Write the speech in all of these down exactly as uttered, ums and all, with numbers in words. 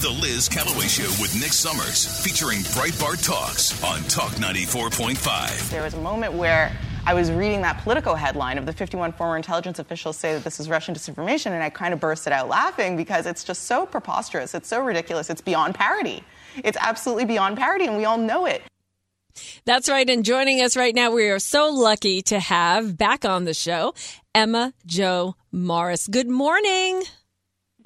The Liz Callaway Show with Nick Summers, featuring Breitbart Talks on Talk ninety-four point five. There was a moment where I was reading that Politico headline of the fifty-one former intelligence officials say that this is Russian disinformation, and I kind of bursted out laughing because it's just so preposterous. It's so ridiculous. It's beyond parody. It's absolutely beyond parody, and we all know it. That's right. And joining us right now, we are so lucky to have back on the show, Emma Jo Morris. Good morning.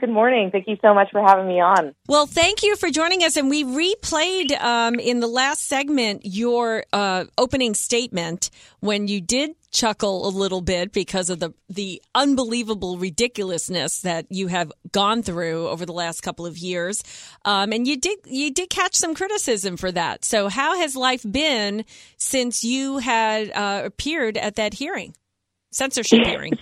Good morning. Thank you so much for having me on. Well, thank you for joining us. And we replayed um, in the last segment your uh, opening statement when you did chuckle a little bit because of the, the unbelievable ridiculousness that you have gone through over the last couple of years. Um, and you did you did catch some criticism for that. So how has life been since you had uh, appeared at that hearing, censorship hearing?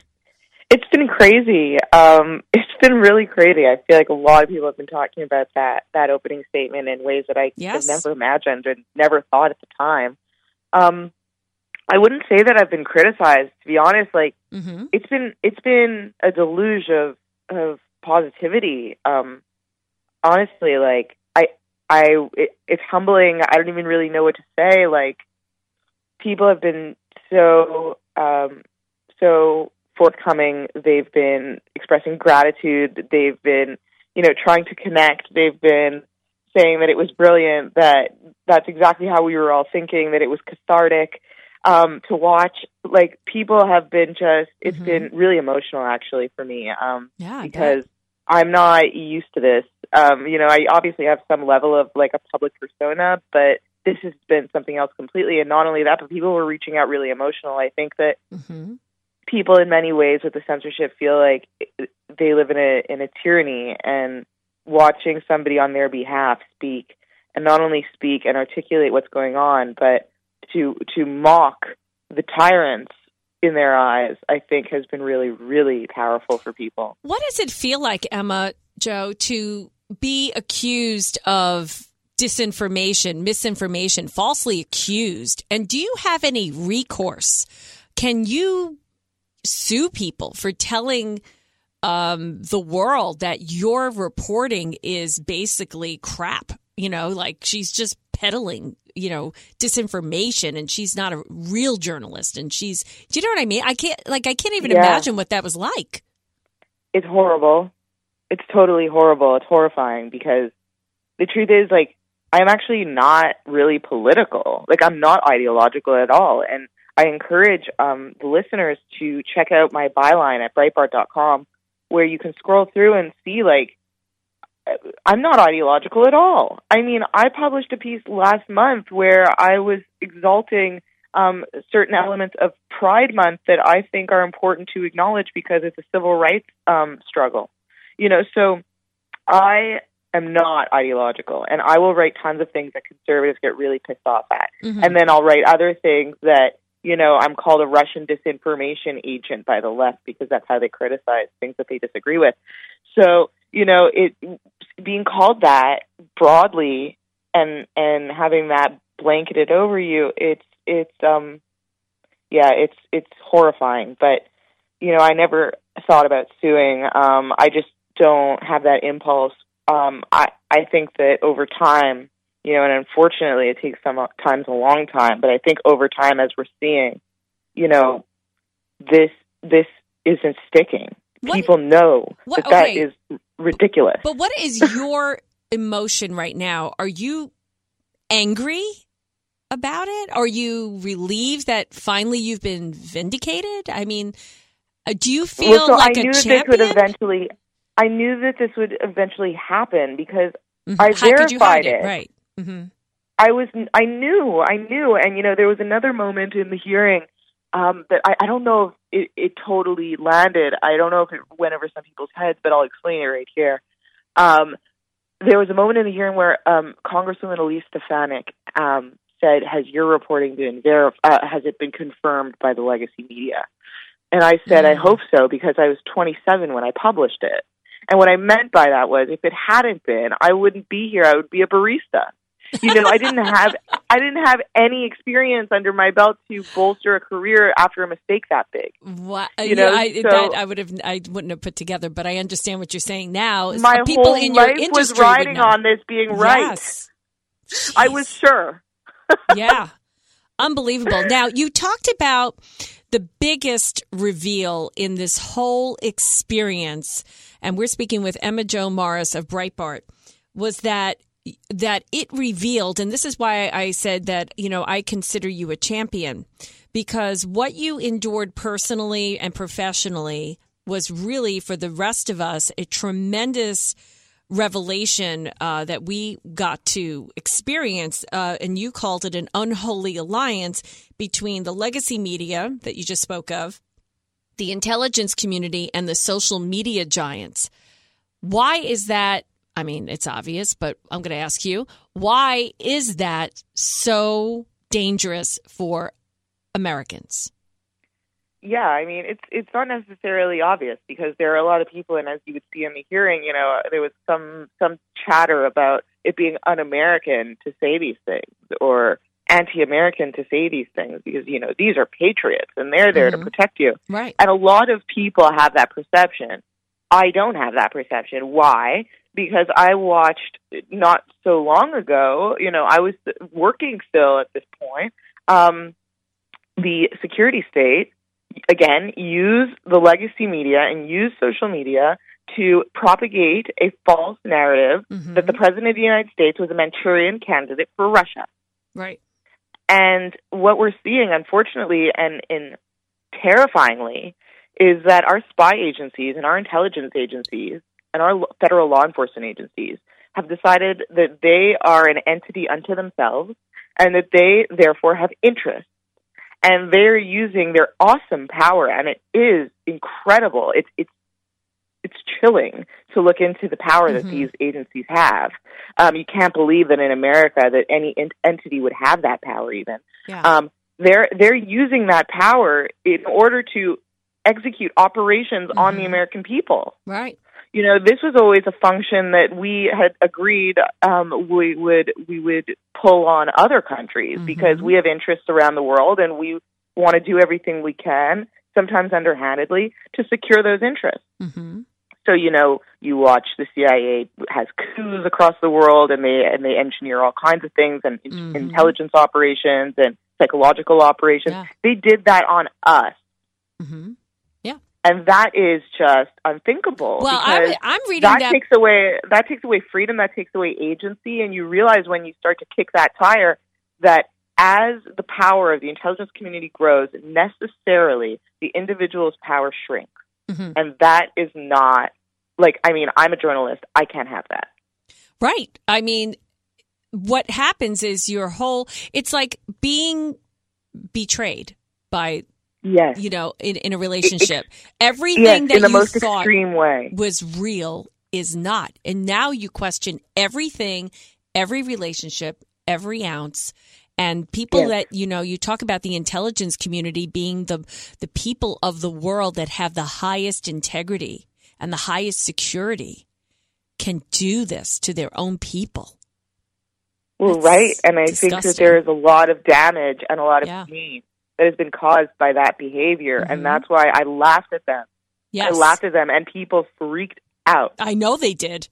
It's been crazy. Um, it's been really crazy. I feel like a lot of people have been talking about that that opening statement in ways that I yes. never imagined and never thought at the time. Um, I wouldn't say that I've been criticized, to be honest. Like mm-hmm. it's been it's been a deluge of of positivity. Um, honestly, like I I it, it's humbling. I don't even really know what to say. Like people have been so um, so. forthcoming. They've been expressing gratitude. They've been, you know, trying to connect. They've been saying that it was brilliant, that that's exactly how we were all thinking, that it was cathartic um, to watch. Like, people have been just, it's mm-hmm. been really emotional, actually, for me, um, yeah, because I'm not used to this. Um, you know, I obviously have some level of, like, a public persona, but this has been something else completely. And not only that, but people were reaching out really emotional. I think that mm-hmm. people in many ways with the censorship feel like they live in a in a tyranny, and watching somebody on their behalf speak, and not only speak and articulate what's going on, but to to mock the tyrants in their eyes, I think has been really, really powerful for people. What does it feel like, Emma Jo, to be accused of disinformation, misinformation, falsely accused? And do you have any recourse? Can you sue people for telling um, the world that your reporting is basically crap? You know, like she's just peddling, you know, disinformation, and she's not a real journalist. And she's, do you know what I mean? I can't, like, I can't even yeah. imagine what that was like. It's horrible. It's totally horrible. It's horrifying, because the truth is, like, I'm actually not really political. Like, I'm not ideological at all. And I encourage um, the listeners to check out my byline at Breitbart dot com, where you can scroll through and see, like, I'm not ideological at all. I mean, I published a piece last month where I was exalting um, certain elements of Pride Month that I think are important to acknowledge because it's a civil rights um, struggle. You know, so I am not ideological, and I will write tons of things that conservatives get really pissed off at. Mm-hmm. And then I'll write other things that, you know, I'm called a Russian disinformation agent by the left because that's how they criticize things that they disagree with. So, you know, it being called that broadly and and having that blanketed over you, it's it's um yeah, it's it's horrifying. But, you know, I never thought about suing. Um, I just don't have that impulse. Um, I I think that over time, you know, and unfortunately it takes sometimes a long time, but I think over time, as we're seeing, you know, this this isn't sticking. What, People know what, that okay. that is ridiculous. But what is your emotion right now? Are you angry about it? Are you relieved that finally you've been vindicated? I mean, do you feel well, so like I a knew champion? This would eventually, I knew that this would eventually happen because mm-hmm. I verified How could you hide it. it. Right. Mm-hmm. I was, I knew, I knew, and you know, there was another moment in the hearing um, that I, I don't know if it, it totally landed. I don't know if it went over some people's heads, but I'll explain it right here. Um, there was a moment in the hearing where um, Congresswoman Elise Stefanik um, said, "Has your reporting been verif- uh, Has it been confirmed by the legacy media?" And I said, mm-hmm. "I hope so," because I was twenty-seven when I published it. And what I meant by that was, if it hadn't been, I wouldn't be here. I would be a barista. You know, I didn't have I didn't have any experience under my belt to bolster a career after a mistake that big. What, you know, yeah, I, so, that I would have I wouldn't have put together, but I understand what you're saying now. Is my people whole in your life industry was riding on this being right. Yes. I was sure. Yeah. Unbelievable. Now, you talked about the biggest reveal in this whole experience, and we're speaking with Emma Jo Morris of Breitbart, was that that it revealed, and this is why I said that, you know, I consider you a champion, because what you endured personally and professionally was really, for the rest of us, a tremendous revelation uh, that we got to experience, uh, and you called it an unholy alliance between the legacy media that you just spoke of, the intelligence community, and the social media giants. Why is that? I mean, it's obvious, but I'm going to ask you, why is that so dangerous for Americans? Yeah, I mean, it's it's not necessarily obvious because there are a lot of people, and as you would see in the hearing, you know, there was some, some chatter about it being un-American to say these things or anti-American to say these things because, you know, these are patriots and they're there mm-hmm. to protect you. Right. And a lot of people have that perception. I don't have that perception. Why? Because I watched not so long ago, you know, I was working still at this point, um, the security state, again, use the legacy media and use social media to propagate a false narrative mm-hmm. that the president of the United States was a Manchurian candidate for Russia. Right. And what we're seeing, unfortunately, and in terrifyingly, is that our spy agencies and our intelligence agencies and our federal law enforcement agencies have decided that they are an entity unto themselves and that they, therefore, have interests. And they're using their awesome power, and it is incredible. It's it's it's chilling to look into the power mm-hmm. that these agencies have. Um, you can't believe that in America that any ent- entity would have that power. Even yeah. um, they're they're using that power in order to execute operations mm-hmm. on the American people. Right. You know, this was always a function that we had agreed um, we would we would pull on other countries mm-hmm. because we have interests around the world and we want to do everything we can, sometimes underhandedly, to secure those interests. Mm-hmm. So, you know, you watch the C I A has coups across the world and they and they engineer all kinds of things and mm-hmm. intelligence operations and psychological operations. Yeah. They did that on us. Mm-hmm. And that is just unthinkable. Well, I'm, I'm reading that, that takes away that takes away freedom, that takes away agency, and you realize when you start to kick that tire that as the power of the intelligence community grows, necessarily the individual's power shrinks, mm-hmm. and that is not like I mean I'm a journalist, I can't have that. Right. I mean, what happens is your whole it's like being betrayed by. Yes. You know, in, in a relationship. It, it, Everything yes, that in the you most thought extreme way. Was real is not. And now you question everything, every relationship, every ounce. And people yes. that, you know, you talk about the intelligence community being the the people of the world that have the highest integrity and the highest security can do this to their own people. Well, That's right. And I disgusting. think that there is a lot of damage and a lot of yeah. pain that has been caused by that behavior, mm-hmm. and that's why I laughed at them. Yes. I laughed at them, and people freaked out. I know they did.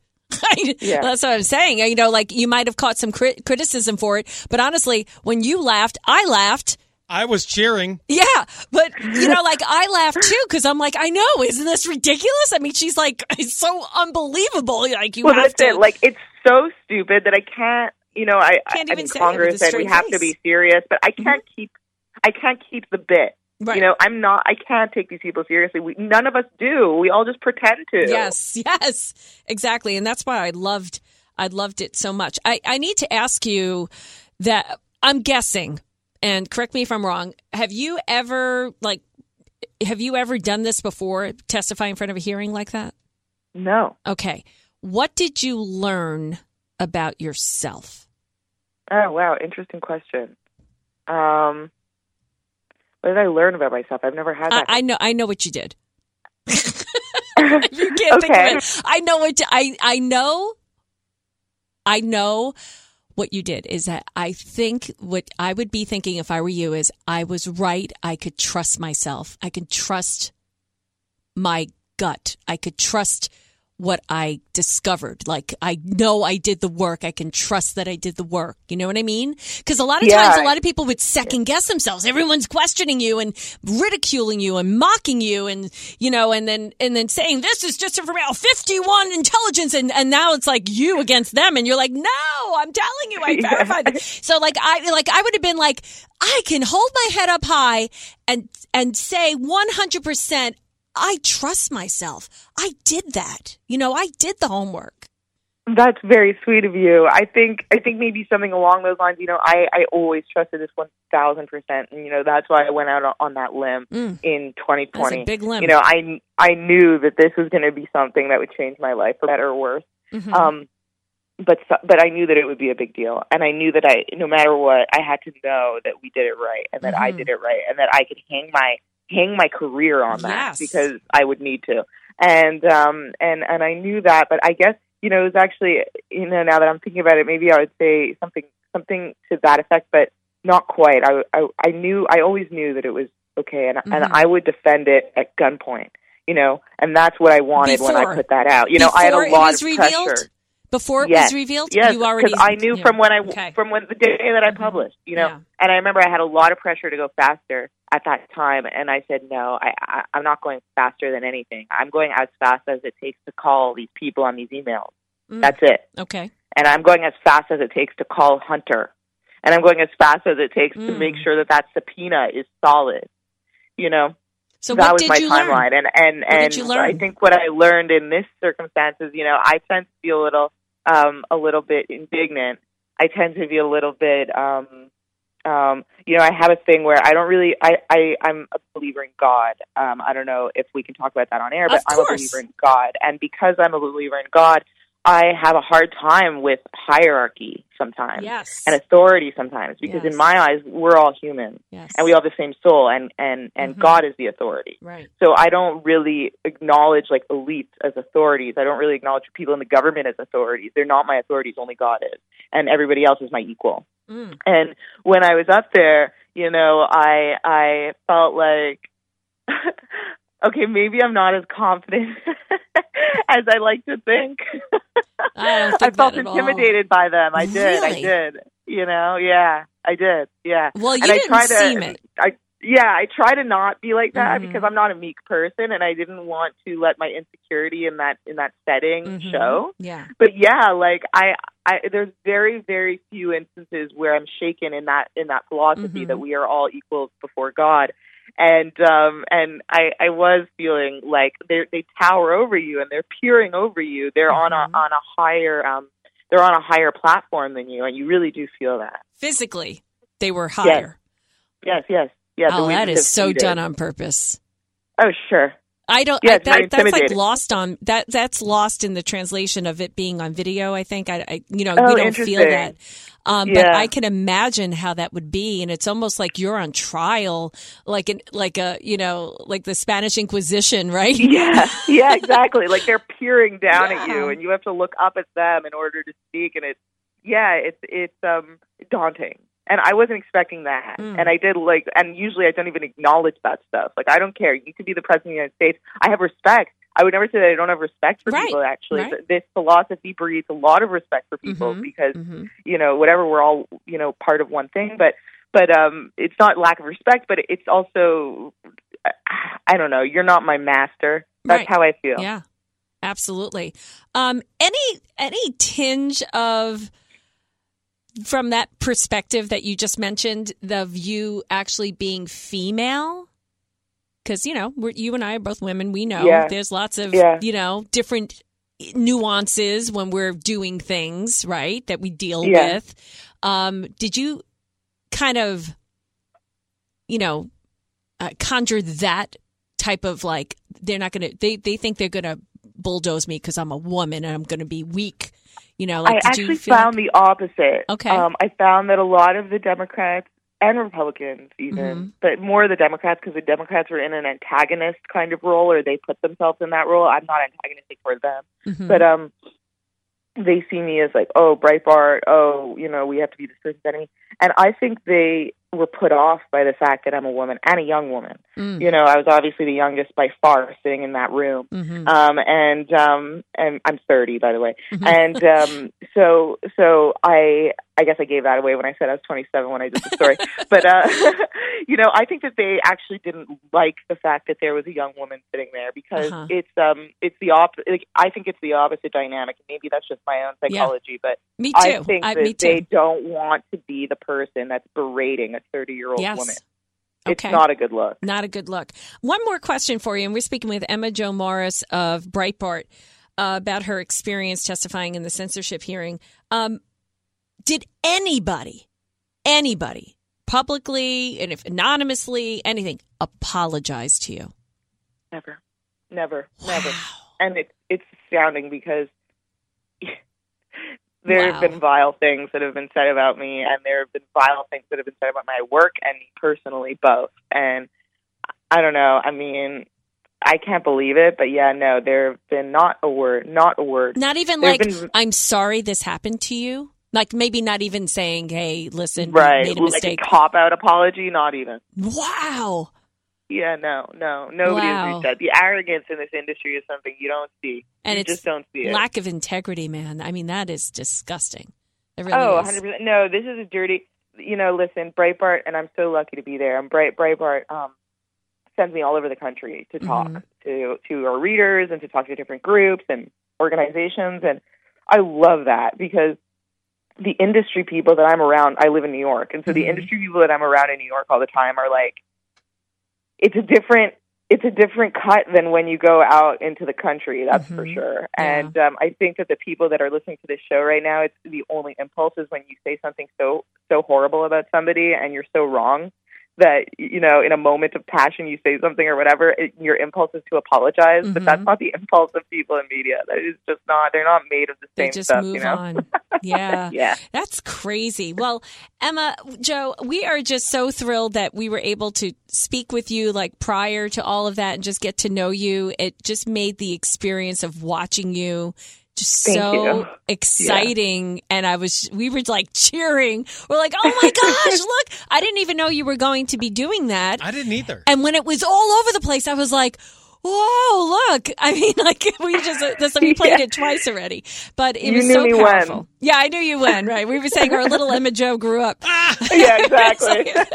yeah. That's what I'm saying. You know, like, you might have caught some crit- criticism for it, but honestly, when you laughed, I laughed. I was cheering. Yeah, but, you know, like, I laughed, too, because I'm like, I know, isn't this ridiculous? I mean, she's like, it's so unbelievable. Like, you well, have to. It. Like, it's so stupid that I can't, you know, I, can't I even mean, say Congress said we face. have to be serious, but I can't mm-hmm. keep I can't keep the bit. Right. You know, I'm not, I can't take these people seriously. We, none of us do. We all just pretend to. Yes, yes, exactly. And that's why I loved, I loved it so much. I, I need to ask you that I'm guessing, and correct me if I'm wrong. Have you ever, like, have you ever done this before, testify in front of a hearing like that? No. Okay. What did you learn about yourself? Oh, wow. Interesting question. Um, What did I learn about myself? I've never had that. I, I know. I know what you did. you can't okay. think of it. I know what. I I know. I know what you did is that I think what I would be thinking if I were you is I was right. I could trust myself. I could trust my gut. I could trust what I discovered. Like, I know I did the work. I can trust that I did the work. You know what I mean? Because a lot of yeah. times, a lot of people would second guess themselves. Everyone's questioning you and ridiculing you and mocking you and, you know, and then, and then saying, this is just information, fifty-one intelligence. And, and now it's like you against them. And you're like, no, I'm telling you, I verified yeah. it. So like, I, like, I would have been like, I can hold my head up high and, and say one hundred percent I trust myself. I did that. You know, I did the homework. That's very sweet of you. I think I think maybe something along those lines. You know, I, I always trusted this one thousand percent. And, you know, that's why I went out on that limb mm. in twenty twenty. That's a big limb. You know, I, I knew that this was going to be something that would change my life for better or worse. Mm-hmm. Um, but but I knew that it would be a big deal. And I knew that I, no matter what, I had to know that we did it right and that mm-hmm. I did it right and that I could hang my... hang my career on that yes. because I would need to. And, um, and, and I knew that, but I guess, you know, it was actually, you know, now that I'm thinking about it, maybe I would say something, something to that effect, but not quite. I, I, I knew, I always knew that it was okay. And, mm-hmm. and I would defend it at gunpoint, you know, and that's what I wanted before, when I put that out. You know, I had a lot of revealed? pressure. Before it yes. was revealed, yes, you already because I knew yeah. from when I okay. from when the day that I published, you know. Yeah. And I remember I had a lot of pressure to go faster at that time, and I said, no, I, I, I'm not going faster than anything. I'm going as fast as it takes to call these people on these emails. Mm. That's it. Okay. And I'm going as fast as it takes to call Hunter, and I'm going as fast as it takes mm. to make sure that that subpoena is solid. You know. So that was my timeline, learn? and and and I think what I learned in this circumstance is, you know, I tend to be a little. Um, a little bit indignant. I tend to be a little bit, um, um, you know, I have a thing where I don't really, I, I, I'm a believer in God. Um, I don't know if we can talk about that on air, but I'm a believer in God. And because I'm a believer in God, I have a hard time with hierarchy sometimes yes. and authority sometimes, because yes. in my eyes, we're all human yes. and we all have the same soul, and, and, and mm-hmm. God is the authority. Right. So I don't really acknowledge like elites as authorities. I don't really acknowledge people in the government as authorities. They're not my authorities. Only God is, and everybody else is my equal. Mm. And when I was up there, you know, I, I felt like, okay, maybe I'm not as confident as I like to think. I, don't think I felt intimidated all. by them. I did. Really? I did. You know, yeah, I did. Yeah. Well, you and didn't I try to, seem it. I, yeah, I try to not be like that mm-hmm. because I'm not a meek person, and I didn't want to let my insecurity in that in that setting mm-hmm. show. Yeah. But yeah, like I, I, there's very, very few instances where I'm shaken in that in that philosophy mm-hmm. that we are all equals before God. And um, and I, I was feeling like they they tower over you, and they're peering over you. They're mm-hmm. on a on a higher um they're on a higher platform than you, and you really do feel that physically. They were higher. Yes, yes, yes. yes. Oh, that is so done on purpose. Oh, sure. I don't. Yes, I, that, that's like lost on that. That's lost in the translation of it being on video. I think I, I you know, oh, we don't feel that. Um, yeah. But I can imagine how that would be, and it's almost like you're on trial, like an like a you know, like the Spanish Inquisition, right? Yeah, yeah, exactly. Like they're peering down yeah. at you, and you have to look up at them in order to speak. And it's yeah, it's it's um daunting. And I wasn't expecting that. Mm. And I did like, and usually I don't even acknowledge that stuff. Like, I don't care. You could be the president of the United States. I have respect. I would never say that I don't have respect for right. people, actually. Right. This philosophy breeds a lot of respect for people mm-hmm. because, mm-hmm. you know, whatever, we're all, you know, part of one thing. But, but um, it's not lack of respect, but it's also, I don't know, you're not my master. That's right. how I feel. Yeah, absolutely. Um, any any tinge of... From that perspective that you just mentioned, the view actually being female, because, you know, we're, you and I are both women. We know yeah. there's lots of, yeah. you know, different nuances when we're doing things, right, that we deal yeah. with. Um, did you kind of, you know, uh, conjure that type of like, they're not going to, they, they think they're going to bulldoze me because I'm a woman and I'm going to be weak. You know, like, I actually you found like... the opposite. Okay. Um, I found that a lot of the Democrats and Republicans even, mm-hmm. but more the Democrats, because the Democrats were in an antagonist kind of role, or they put themselves in that role. I'm not antagonistic toward them. Mm-hmm. But um, they see me as like, oh, Breitbart, oh, you know, we have to be this person's enemy. And I think they were put off by the fact that I'm a woman and a young woman. Mm. You know, I was obviously the youngest by far sitting in that room. Mm-hmm. Um, and, um, and I'm thirty, by the way. Mm-hmm. And, um, so, so I, I guess I gave that away when I said I was twenty-seven when I did the story. But, uh, you know, I think that they actually didn't like the fact that there was a young woman sitting there because uh-huh. it's, um, it's the op- like, I think it's the opposite dynamic. Maybe that's just my own psychology, yeah. but me too. I think I, that me too. They don't want to be the person that's berating a thirty-year-old yes. woman. It's okay. not a good look. Not a good look. One more question for you, and we're speaking with Emma Jo Morris of Breitbart uh, about her experience testifying in the censorship hearing. Um, did anybody, anybody, publicly and if anonymously, anything, apologize to you? Never, never, wow. never. And it, it's astounding because there have wow. been vile things that have been said about me, and there have been vile things that have been said about my work and me personally, both. And I don't know. I mean, I can't believe it, but yeah, no, there have been not a word, not a word. Not even there like, been... I'm sorry this happened to you? Like, maybe not even saying, hey, listen, right. we made a mistake. Like a cop-out apology? Not even. Wow. Yeah, no, no. Nobody wow. has reached out. The arrogance in this industry is something you don't see. And you it's just don't see it. Lack of integrity, man. I mean, that is disgusting. It really oh, is. one hundred percent. No, this is a dirty, you know, listen, Breitbart, and I'm so lucky to be there. I'm Bright, Breitbart um, sends me all over the country to talk mm-hmm. to, to our readers and to talk to different groups and organizations. And I love that because the industry people that I'm around, I live in New York. And so mm-hmm. the industry people that I'm around in New York all the time are like, it's a different, it's a different cut than when you go out into the country. That's mm-hmm. for sure. Yeah. And um, I think that the people that are listening to this show right now, it's the only impulse is when you say something so, so horrible about somebody and you're so wrong that, you know, in a moment of passion, you say something or whatever, it, your impulse is to apologize, mm-hmm. but that's not the impulse of people in media. That is just not, they're not made of the they same just stuff, move you know? On. Yeah. yeah. That's crazy. Well, Emma, Joe, we are just so thrilled that we were able to speak with you like prior to all of that and just get to know you. It just made the experience of watching you just Thank so you. Exciting. Yeah. And I was, we were like cheering. We're like, oh my gosh, look, I didn't even know you were going to be doing that. I didn't either. And when it was all over the place, I was like, whoa, look. I mean, like we just, this, we played yeah. it twice already, but it you was so powerful. When. Yeah, I knew you when, right? We were saying our little Emma Jo grew up. Ah! Yeah, exactly. but,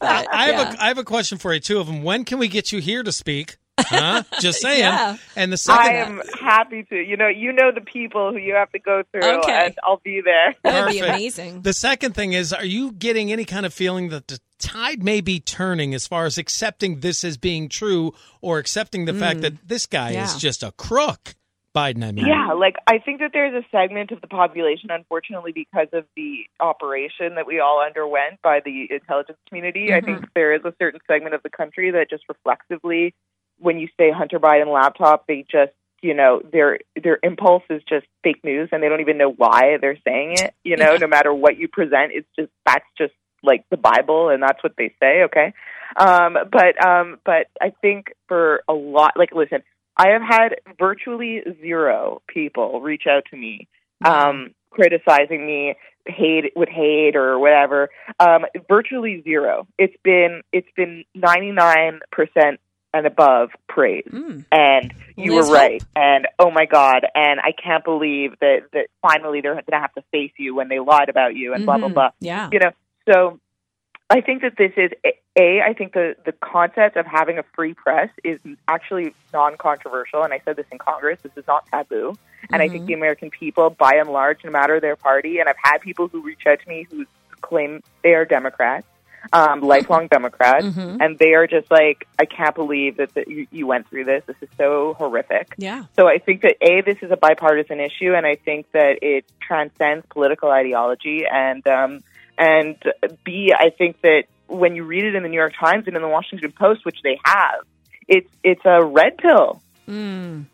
I, I, have yeah. a, I have a question for you, two of them. When can we get you here to speak? Huh? Just saying. Yeah. And the second, I am happy to. You know, you know the people who you have to go through, okay. and I'll be there. That'd be amazing. The second thing is, are you getting any kind of feeling that the tide may be turning as far as accepting this as being true, or accepting the mm. fact that this guy yeah. is just a crook? Biden, I mean. Yeah, like, I think that there's a segment of the population, unfortunately, because of the operation that we all underwent by the intelligence community. Mm-hmm. I think there is a certain segment of the country that just reflexively, when you say Hunter Biden laptop, they just, you know, their their impulse is just fake news, and they don't even know why they're saying it. You know, yeah. no matter what you present, it's just that's just like the Bible, and that's what they say. Okay, um, but um, but I think for a lot, like, listen, I have had virtually zero people reach out to me, um, criticizing me, hate with hate or whatever. Um, virtually zero. It's been it's been ninety-nine percent. And above praise, mm. and you Liz were right, hope. And oh my God, and I can't believe that that finally they're going to have to face you when they lied about you, and mm-hmm. blah blah blah. Yeah, you know. So I think that this is a. I think the the concept of having a free press is actually non-controversial, and I said this in Congress. This is not taboo, and mm-hmm. I think the American people, by and large, no matter their party, and I've had people who reach out to me who claim they are Democrats. Um, lifelong Democrat, mm-hmm. and they are just like, I can't believe that the, you, you went through this. This is so horrific. Yeah. So I think that, A, this is a bipartisan issue, and I think that it transcends political ideology. And, um, and B, I think that when you read it in the New York Times and in the Washington Post, which they have, it's, it's a red pill. Mm.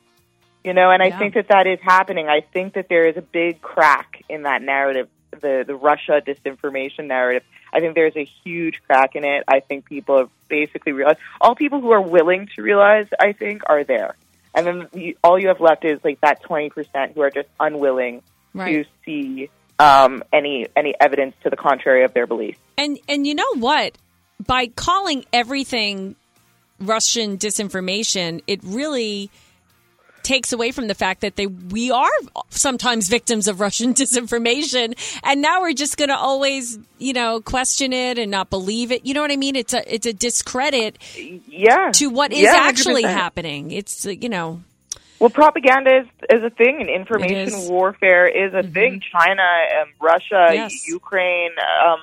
You know, and yeah. I think that that is happening. I think that there is a big crack in that narrative, the, the Russia disinformation narrative. I think there's a huge crack in it. I think people have basically realized, all people who are willing to realize, I think, are there. And then you, all you have left is like that twenty percent who are just unwilling right. to see um, any any evidence to the contrary of their beliefs. And and you know what? By calling everything Russian disinformation, it really takes away from the fact that they we are sometimes victims of Russian disinformation, and now we're just going to always, you know, question it and not believe it. You know what I mean? It's a it's a discredit, yeah, to what is yeah, actually happening. It's you know, well, propaganda is, is a thing, and information warfare is a mm-hmm. thing. China, um, Russia, yes. Ukraine, um,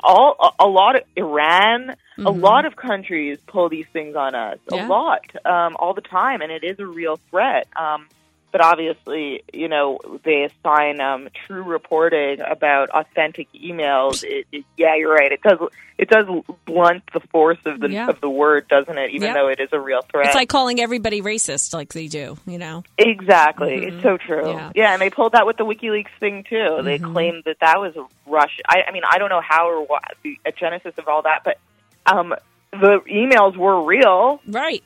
all a, a lot of Iran. Mm-hmm. A lot of countries pull these things on us, yeah. a lot, um, all the time, and it is a real threat. Um, but obviously, you know, they assign um, true reporting about authentic emails. It, it, yeah, you're right. It does. It does blunt the force of the yeah. of the word, doesn't it? Even yeah. though it is a real threat, it's like calling everybody racist, like they do. You know, exactly. Mm-hmm. It's so true. Yeah. yeah, and they pulled that with the WikiLeaks thing too. Mm-hmm. They claimed that that was Russia. I, I mean, I don't know how or what the genesis of all that, but. Um, the emails were real, right?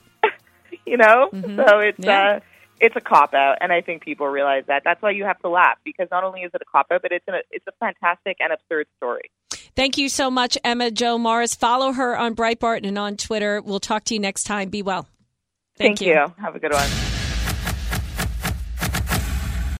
you know, mm-hmm. so it's yeah. uh, it's a cop out, and I think people realize that. That's why you have to laugh, because not only is it a cop out, but it's a it's a fantastic and absurd story. Thank you so much, Emma Jo Morris. Follow her on Breitbart and on Twitter. We'll talk to you next time. Be well. Thank, Thank you. you. Have a good one.